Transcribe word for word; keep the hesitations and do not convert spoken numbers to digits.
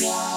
Yeah.